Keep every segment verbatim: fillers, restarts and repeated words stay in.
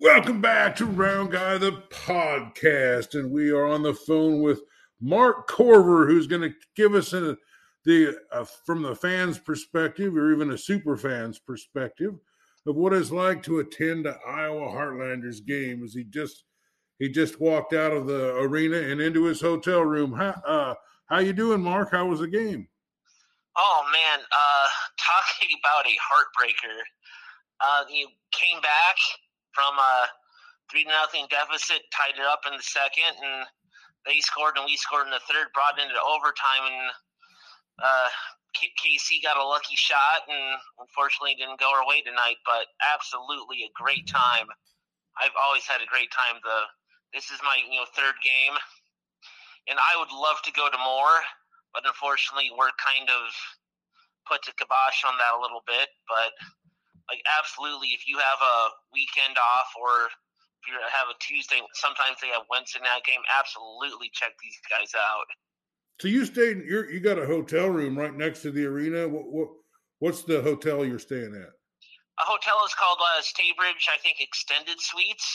Welcome back to Round Guy, the podcast, and we are on the phone with Mark Corver, who's going to give us a, the uh, from the fans' perspective, or even a super fan's perspective, of what it's like to attend an Iowa Heartlanders game. As he just he just walked out of the arena and into his hotel room. How uh, how you doing, Mark? How was the game? Oh man, uh, talking about a heartbreaker. Uh, you came back from a three nothing deficit, tied it up in the second, and they scored and we scored in the third, brought into overtime, and uh, K C got a lucky shot, and unfortunately didn't go our way tonight. But absolutely a great time. I've always had a great time. The this is my you know third game, and I would love to go to more, but unfortunately we're kind of put to kibosh on that a little bit, but. Like, absolutely, if you have a weekend off or if you have a Tuesday, sometimes they have Wednesday night game, absolutely check these guys out. So you stayed, you're, you got a hotel room right next to the arena. What, what What's the hotel you're staying at? A hotel is called uh, Staybridge, I think, Extended Suites.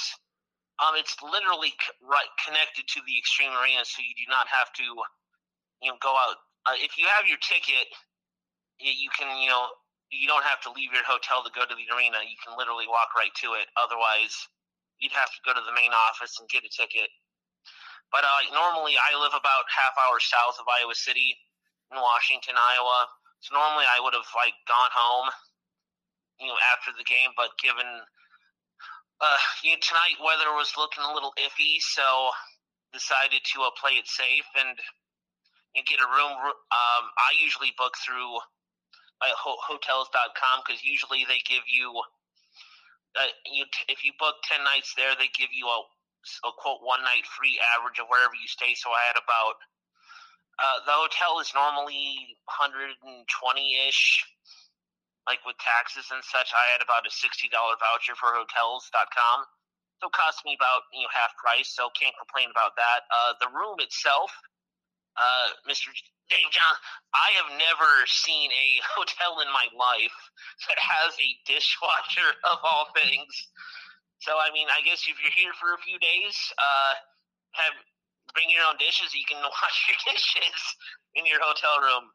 Um, It's literally c- right connected to the Xtream Arena, so you do not have to you know, go out. Uh, if you have your ticket, you, you can, you know, you don't have to leave your hotel to go to the arena. You can literally walk right to it. Otherwise, you'd have to go to the main office and get a ticket. But uh, normally, I live about half hour south of Iowa City in Washington, Iowa. So normally, I would have like gone home, you know, after the game. But given uh, you know, tonight, weather was looking a little iffy, so decided to uh, play it safe and you know, get a room. Um, I usually book through. By Hotels dot com, because usually they give you, uh, you if you book ten nights there, they give you a, a quote one night free average of wherever you stay. So I had about uh, the hotel is normally one hundred twenty ish, like with taxes and such. I had about a sixty dollar voucher for Hotels dot com, so it cost me about you know half price. So can't complain about that. Uh, the room itself, uh, Mister Dave John, I have never seen a hotel in my life that has a dishwasher of all things. So, I mean, I guess if you're here for a few days, uh, have bring your own dishes. You can wash your dishes in your hotel room.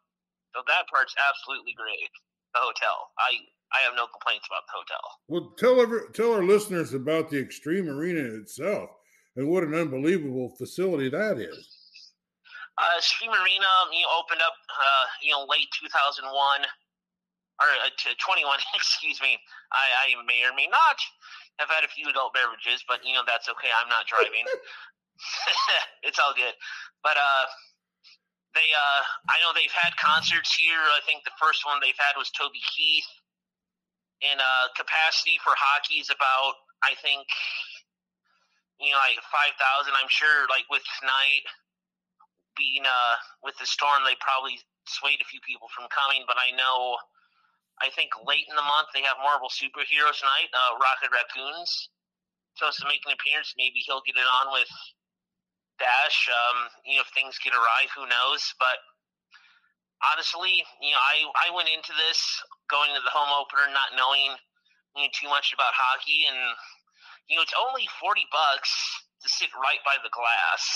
So that part's absolutely great. The hotel, I I have no complaints about the hotel. Well, tell every, tell our listeners about the Xtream Arena itself and what an unbelievable facility that is. Uh, Xtream Arena, you know, opened up, uh, you know, late two thousand one, or uh, to twenty-one, excuse me. I, I may or may not have had a few adult beverages, but, you know, that's okay. I'm not driving. It's all good. But uh, they, uh, I know they've had concerts here. I think the first one they've had was Toby Keith. And uh, capacity for hockey is about, I think, you know, like five thousand. I'm sure, like, with tonight – being uh with the storm, they probably swayed a few people from coming, but I know I think late in the month they have Marvel Superheroes Night, uh, Rocket Raccoons, supposed to make an appearance. Maybe he'll get it on with Dash. Um, you know, if things get awry, who knows? But honestly, you know, I I went into this going to the home opener not knowing you know, too much about hockey, and you know, it's only forty bucks to sit right by the glass.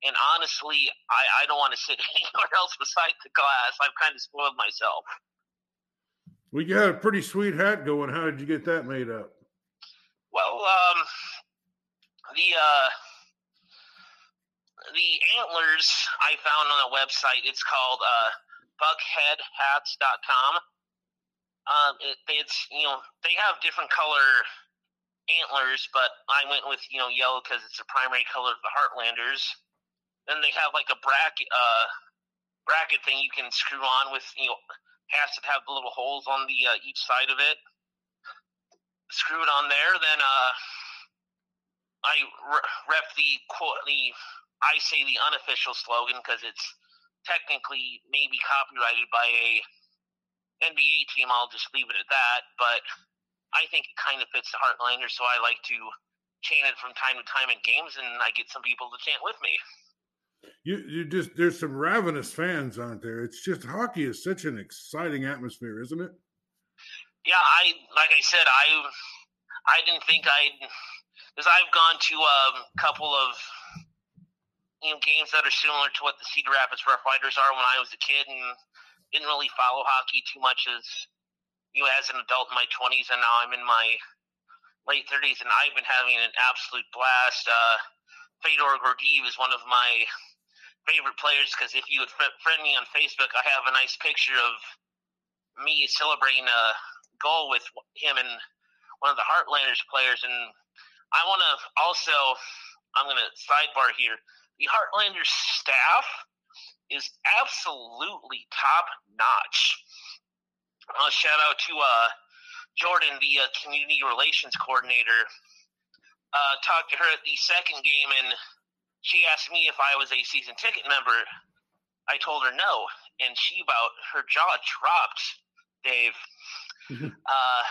And honestly, I, I don't want to sit anywhere else beside the glass. I've kind of spoiled myself. Well, you had a pretty sweet hat going. How did you get that made up? Well, um, the uh, the antlers I found on a website. It's called uh, Buckhead Hats dot com. Um, it, it's you know they have different color antlers, but I went with you know yellow because it's the primary color of the Heartlanders. Then they have like a bracket, uh, bracket thing you can screw on with. You know, has to have the little holes on the uh, each side of it. Screw it on there. Then uh, I rep the quote, the I say the unofficial slogan because it's technically maybe copyrighted by a N B A team. I'll just leave it at that. But I think it kind of fits the Heartlanders, so I like to chant it from time to time at games, and I get some people to chant with me. You, you just there's some ravenous fans, aren't there? It's just hockey is such an exciting atmosphere, isn't it? Yeah, I like I said, I I didn't think I'd. Because I've gone to um, a couple of you know, games that are similar to what the Cedar Rapids Rough Riders are when I was a kid, and didn't really follow hockey too much as you know, as an adult in my twenties, and now I'm in my late thirties, and I've been having an absolute blast. Uh, Fedor Gordeev is one of my favorite players because if you would friend me on Facebook, I have a nice picture of me celebrating a goal with him and one of the Heartlanders players, and I want to also, I'm going to sidebar here. The Heartlanders staff is absolutely top notch. Uh, shout out to uh, Jordan, the uh, community relations coordinator. Uh, talked to her at the second game, and she asked me if I was a season ticket member. I told her no, and she about her jaw dropped, Dave. uh,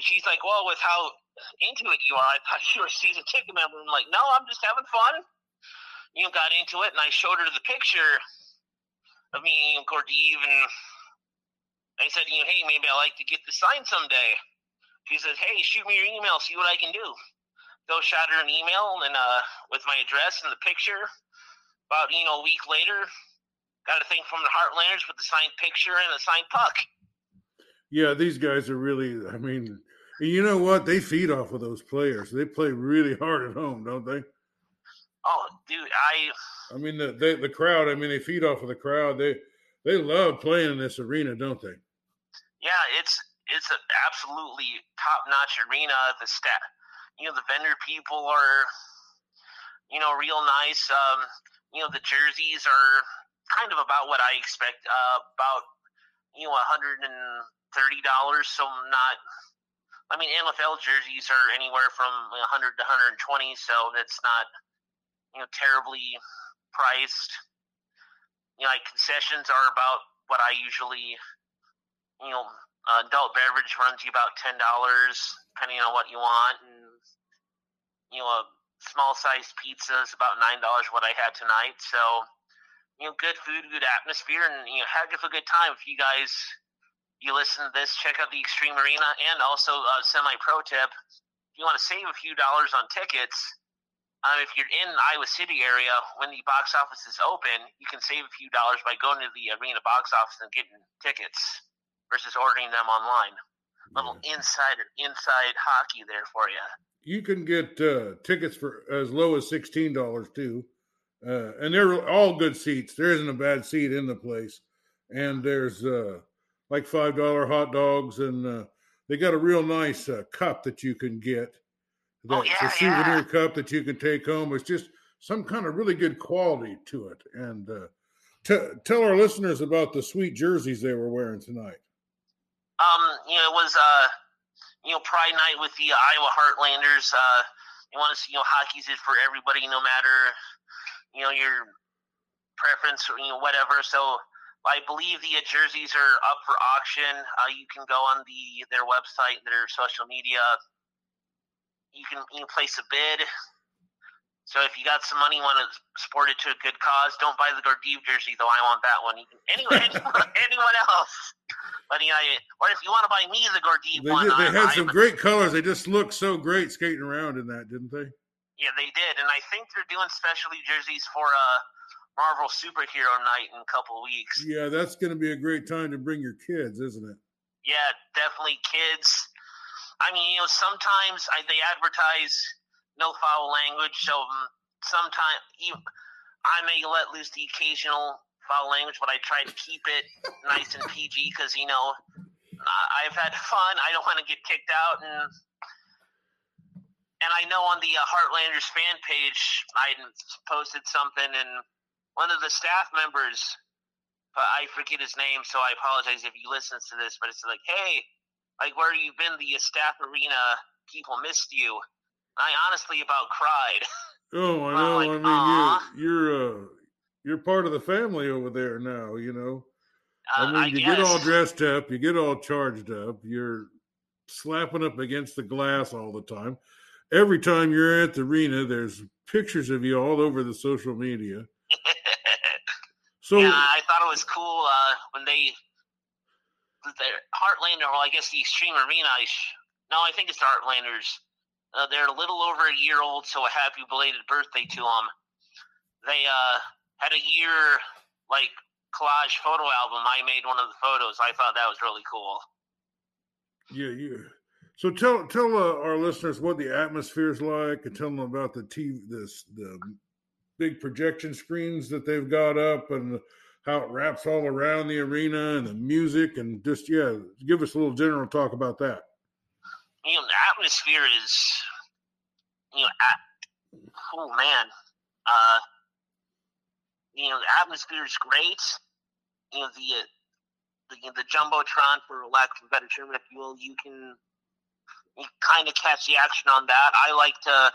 she's like, well, with how into it you are, I thought you were a season ticket member. I'm like, no, I'm just having fun. You know, got into it, and I showed her the picture of me and Gordeev, and I said, you know, hey, maybe I'd like to get the sign someday. She said, hey, shoot me your email, see what I can do. So shot her an email and uh, with my address and the picture. About, you know, a week later, got a thing from the Heartlanders with the signed picture and a signed puck. Yeah, these guys are really, I mean... You know what? They feed off of those players. They play really hard at home, don't they? Oh, dude, I... I mean, the they, the crowd, I mean, they feed off of the crowd. They they love playing in this arena, don't they? Yeah, it's it's an absolutely top-notch arena. The staff, you know, the vendor people are, you know, real nice. Um, you know, the jerseys are kind of about what I expect, uh, about, you know, one hundred thirty dollars, so not... I mean, N F L jerseys are anywhere from one hundred to one hundred twenty, so that's not, you know, terribly priced. You know, like concessions are about what I usually, you know, uh, adult beverage runs you about ten dollars, depending on what you want. And, you know, a small-sized pizza is about nine dollars, what I had tonight. So, you know, good food, good atmosphere, and, you know, heck of a good time if you guys... You listen to this, check out the Xtream Arena, and also uh, semi-pro tip. If you want to save a few dollars on tickets, um, if you're in the Iowa City area, when the box office is open, you can save a few dollars by going to the arena box office and getting tickets versus ordering them online. Yeah. Little inside, inside hockey there for you. You can get uh, tickets for as low as sixteen dollars, too. Uh, and they're all good seats. There isn't a bad seat in the place. And there's... Uh, like five dollar hot dogs, and uh, they got a real nice uh, cup that you can get. That, oh, yeah, it's a souvenir yeah. cup that you can take home. It's just some kind of really good quality to it. And uh, t- tell our listeners about the sweet jerseys they were wearing tonight. Um, you know, it was, uh, you know, Pride Night with the Iowa Heartlanders. Uh, you want to see, you know, hockey's it for everybody, no matter, you know, your preference or, you know, whatever. So, I believe the uh, jerseys are up for auction. Uh, you can go on the their website, their social media. You can you can place a bid. So if you got some money, want to sport it to a good cause, don't buy the Gordeev jersey, though. I want that one. You can, anyone, anyone, anyone else. But, you know, or if you want to buy me the Gordeev they one. Did, they I, had I, some I, great colors. They just looked so great skating around in that, didn't they? Yeah, they did. And I think they're doing specialty jerseys for – uh. Marvel Superhero Night in a couple of weeks. Yeah, that's going to be a great time to bring your kids, isn't it? Yeah, definitely kids. I mean, you know, sometimes I, they advertise no foul language, so sometimes I may let loose the occasional foul language, but I try to keep it nice and P G because, you know, I've had fun. I don't want to get kicked out, and and I know on the uh, Heartlanders fan page I posted something, and one of the staff members, but I forget his name, so I apologize if he listens to this, but it's like, hey, like, where have you been? The staff arena people missed you. I honestly about cried. Oh, I know. Like, I mean, Aw. you're you're, uh, you're part of the family over there now, you know. Uh, I mean, I you guess. get all dressed up, you get all charged up, you're slapping up against the glass all the time. Every time you're at the arena, there's pictures of you all over the social media. So yeah, I thought it was cool uh, when they the Heartlander, well, I guess the Xtream Arena. I sh- no, I think it's the Heartlanders. Uh, they're a little over a year old, so a happy belated birthday to them. They uh, had a year, like, collage photo album. I made one of the photos. I thought that was really cool. Yeah, yeah. So tell tell uh, our listeners what the atmosphere's like, and tell them about the T V, this the big projection screens that they've got up, and how it wraps all around the arena, and the music, and just yeah, give us a little general talk about that. You know, the atmosphere is, you know, at, oh man, uh, you know, the atmosphere is great. You know, the, the, the jumbotron, for lack of a better term, if you will, you can, you kind of catch the action on that. I like to,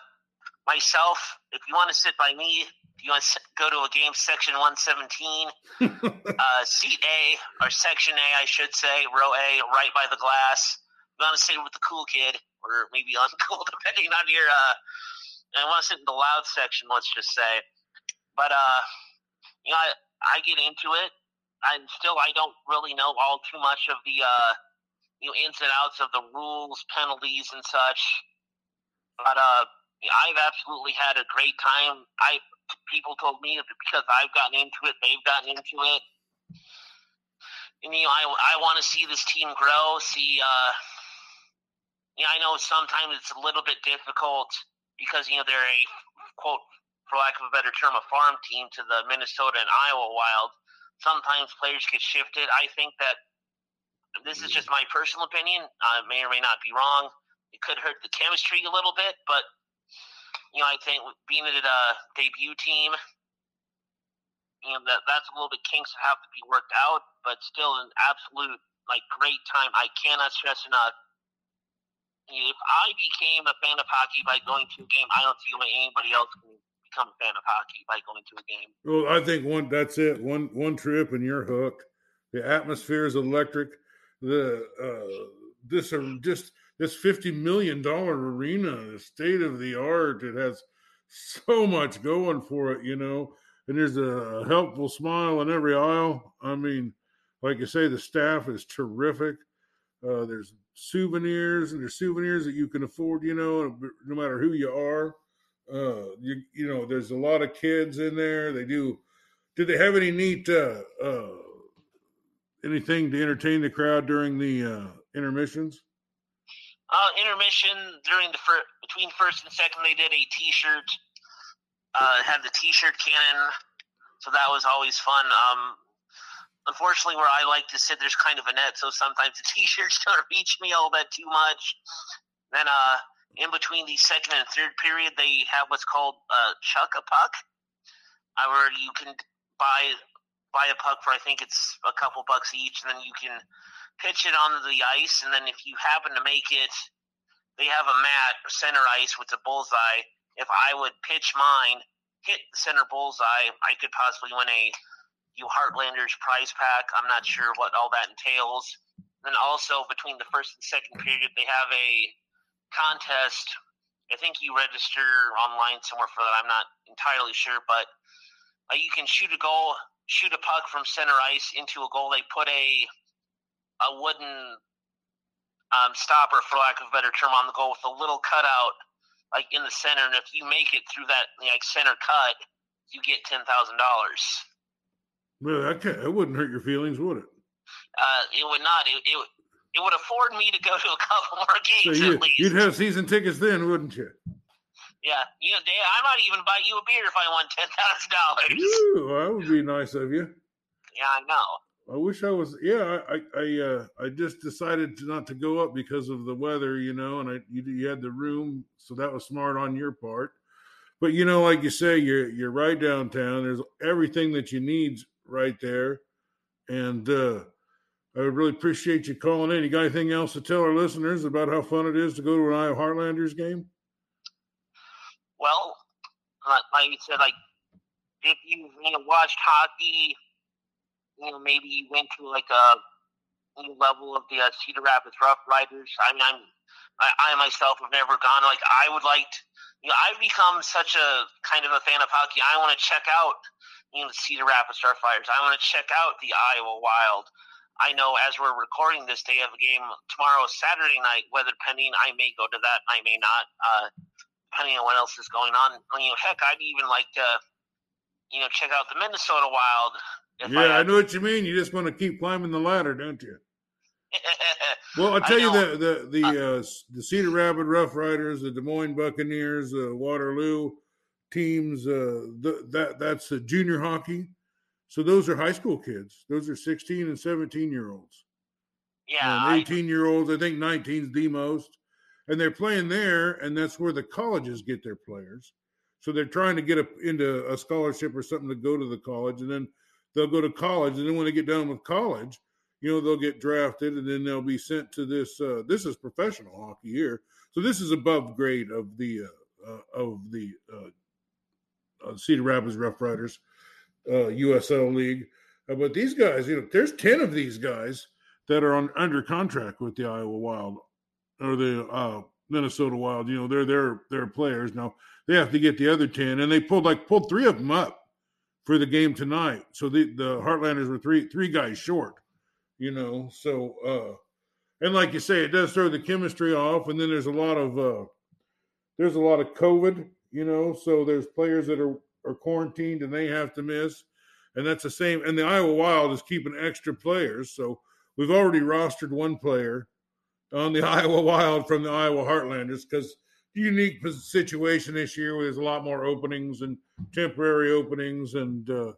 myself, if you want to sit by me, if you want to go to a game, section one seventeen, uh, seat A, or section A, I should say, row A, right by the glass. I want to sit with the cool kid, or maybe uncool, depending on your, uh, I want to sit in the loud section, let's just say. But, uh, you know, I, I get into it, and still I don't really know all too much of the, uh, you know, ins and outs of the rules, penalties, and such. But, uh, I've absolutely had a great time. I, people told me because I've gotten into it, they've gotten into it. And, you know, I, I want to see this team grow, see, uh, yeah, I know sometimes it's a little bit difficult because, you know, they're a, quote, for lack of a better term, a farm team to the Minnesota and Iowa Wild. Sometimes players get shifted. I think that this is just my personal opinion. I may or may not be wrong. It could hurt the chemistry a little bit, but, you know, I think being at a debut team, you know, that that's a little bit kinks that have to be worked out, but still an absolute, like, great time. I cannot stress enough. If I became a fan of hockey by going to a game, I don't see why anybody else can become a fan of hockey by going to a game. Well, I think one that's it. One one trip and you're hooked. The atmosphere is electric. The uh, this uh, just this fifty million dollars arena, is state of the art. It has so much going for it, you know. And there's a helpful smile in every aisle. I mean, like you say, the staff is terrific. Uh, there's souvenirs, and there's souvenirs that you can afford, you know, no matter who you are. Uh, you you know, there's a lot of kids in there. They do. Did they have any neat uh, uh, anything to entertain the crowd during the uh, intermissions? Uh, intermission during the fir- between first and second, they did a T-shirt. Uh, had the T-shirt cannon, so that was always fun. Um, Unfortunately, where I like to sit, there's kind of a net, so sometimes the T-shirts don't reach me all that too much. Then uh, in between the second and third period, they have what's called uh, chuck a puck, uh, where you can buy buy a puck for, I think it's a couple bucks each, and then you can pitch it onto the ice, and then if you happen to make it, they have a mat, center ice, with a bullseye. If I would pitch mine, hit the center bullseye, I could possibly win a You Heartlanders prize pack. I'm not sure what all that entails. Then also between the first and second period, they have a contest. I think you register online somewhere for that. I'm not entirely sure, but uh, you can shoot a goal, shoot a puck from center ice into a goal. They put a a wooden um, stopper, for lack of a better term, on the goal with a little cutout like in the center. And if you make it through that like center cut, you get ten thousand dollars. Well, that, that wouldn't hurt your feelings, would it? Uh, it would not. It, it it would afford me to go to a couple more games, so you, at least. You'd have season tickets then, wouldn't you? Yeah. You know, Dave, I might even buy you a beer if I won ten thousand dollars. Ooh, that would be nice of you. Yeah, I know. I wish I was – yeah, I I, uh, I just decided to not to go up because of the weather, you know, and I you, you had the room, so that was smart on your part. But, you know, like you say, you're, you're right downtown. There's everything that you need right there, and uh, I would really appreciate you calling in. You got anything else to tell our listeners about how fun it is to go to an Iowa Heartlanders game? well, like you said, like if you you know watched hockey, you know maybe you went to like a new level of the uh, Cedar Rapids Rough Riders. I mean, I'm, I I myself have never gone. Like I would like to, you know, I've become such a kind of a fan of hockey. I want to check out you know the Cedar Rapids Starfires. I want to check out the Iowa Wild. I know as we're recording this, they have a game tomorrow, Saturday night. Weather pending, I may go to that. I may not, uh, depending on what else is going on. You know, heck, I'd even like to, you know, check out the Minnesota Wild. If yeah, I, I know what you mean. You just want to keep climbing the ladder, don't you? Well, I'll tell you that the the uh, uh, the Cedar Rapids Rough Riders, the Des Moines Buccaneers, the uh, Waterloo teams, uh, the, that that's the junior hockey. So those are high school kids. Those are sixteen and seventeen-year-olds. Yeah. And eighteen-year-olds, I think nineteen's the most. And they're playing there, and that's where the colleges get their players. So they're trying to get a, into a scholarship or something to go to the college, and then they'll go to college. And then when they get done with college, you know, they'll get drafted, and then they'll be sent to this. Uh, this is professional hockey here. So this is above grade of the uh, uh, of the uh, uh, Cedar Rapids Rough Riders. Uh, U S L League, uh, but these guys, you know, there's ten of these guys that are on under contract with the Iowa Wild or the uh, Minnesota Wild. You know, they're they're they're players now. They have to get the other ten, and they pulled like pulled three of them up for the game tonight. So the, the Heartlanders were three three guys short. You know, so uh, and like you say, it does throw the chemistry off, and then there's a lot of uh, there's a lot of COVID. You know, so there's players that are. Are quarantined and they have to miss, and that's the same. And the Iowa Wild is keeping extra players, so we've already rostered one player on the Iowa Wild from the Iowa Heartlanders because unique situation this year where there's a lot more openings and temporary openings. And uh,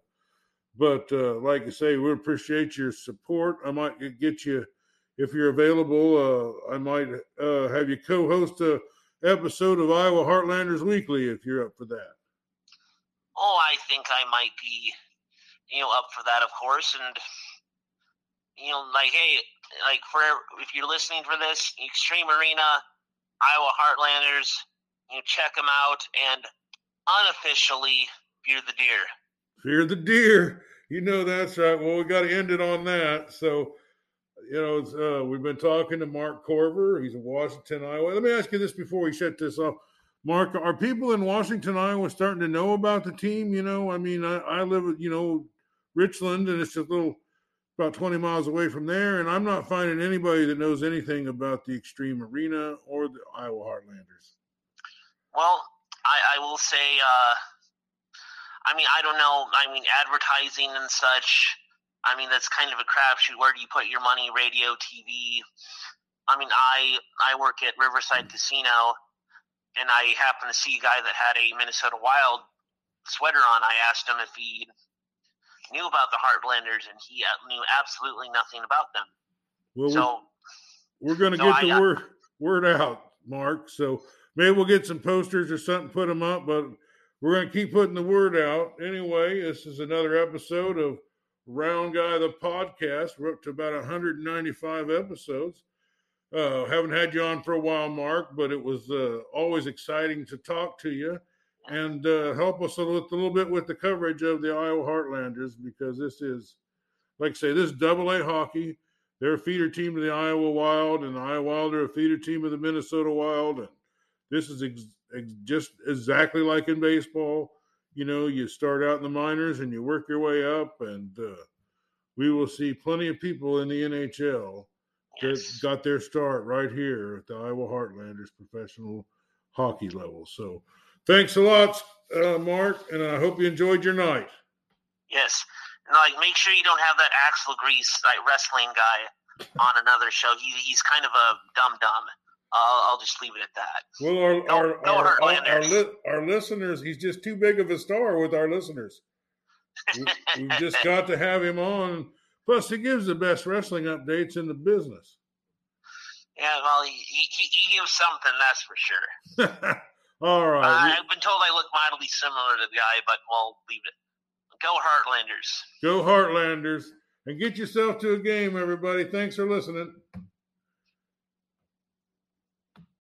but uh, like I say, we appreciate your support. I might get you if you're available. Uh, I might uh, have you co-host a episode of Iowa Heartlanders Weekly if you're up for that. Oh, I think I might be, you know, up for that, of course. And, you know, like, hey, like, for if you're listening for this, Xtream Arena, Iowa Heartlanders, you know, check them out. And unofficially, fear the deer. Fear the deer. You know, that's right. Well, we got to end it on that. So, you know, it's, uh, we've been talking to Mark Corver. He's in Washington, Iowa. Let me ask you this before we shut this off. Mark, are people in Washington, Iowa starting to know about the team? You know, I mean, I, I live, you know, Richland, and it's just a little, about twenty miles away from there, and I'm not finding anybody that knows anything about the Xtream Arena or the Iowa Heartlanders. Well, I, I will say, uh, I mean, I don't know. I mean, advertising and such, I mean, that's kind of a crapshoot. Where do you put your money? Radio, T V. I mean, I I work at Riverside Casino, and I happened to see a guy that had a Minnesota Wild sweater on. I asked him if he knew about the Heartlanders, and he knew absolutely nothing about them. Well, so, we're, we're going to so get I, the word, word out, Mark. So maybe we'll get some posters or something, put them up, but we're going to keep putting the word out. Anyway, this is another episode of Round Guy the Podcast. We're up to about one hundred ninety-five episodes. Uh, haven't had you on for a while, Mark, but it was uh, always exciting to talk to you and uh, help us a little, a little bit with the coverage of the Iowa Heartlanders, because this is, like I say, this is double A hockey. They're a feeder team to the Iowa Wild, and the Iowa Wild are a feeder team of the Minnesota Wild. And this is ex- ex- just exactly like in baseball. You know, you start out in the minors and you work your way up, and uh, we will see plenty of people in the N H L that got their start right here at the Iowa Heartlanders professional hockey level. So thanks a lot, uh, Mark, and I hope you enjoyed your night. Yes. And, like, make sure you don't have that Axel Grease, like, wrestling guy on another show. He, he's kind of a dum-dum. Uh, I'll just leave it at that. Well, our, no, our, no our, our, our, li- our listeners, he's just too big of a star with our listeners. We, we've just got to have him on. Plus, he gives the best wrestling updates in the business. Yeah, well, he, he, he gives something, that's for sure. All right. Uh, I've been told I look mildly similar to the guy, but we'll leave it. Go Heartlanders. Go Heartlanders. And get yourself to a game, everybody. Thanks for listening.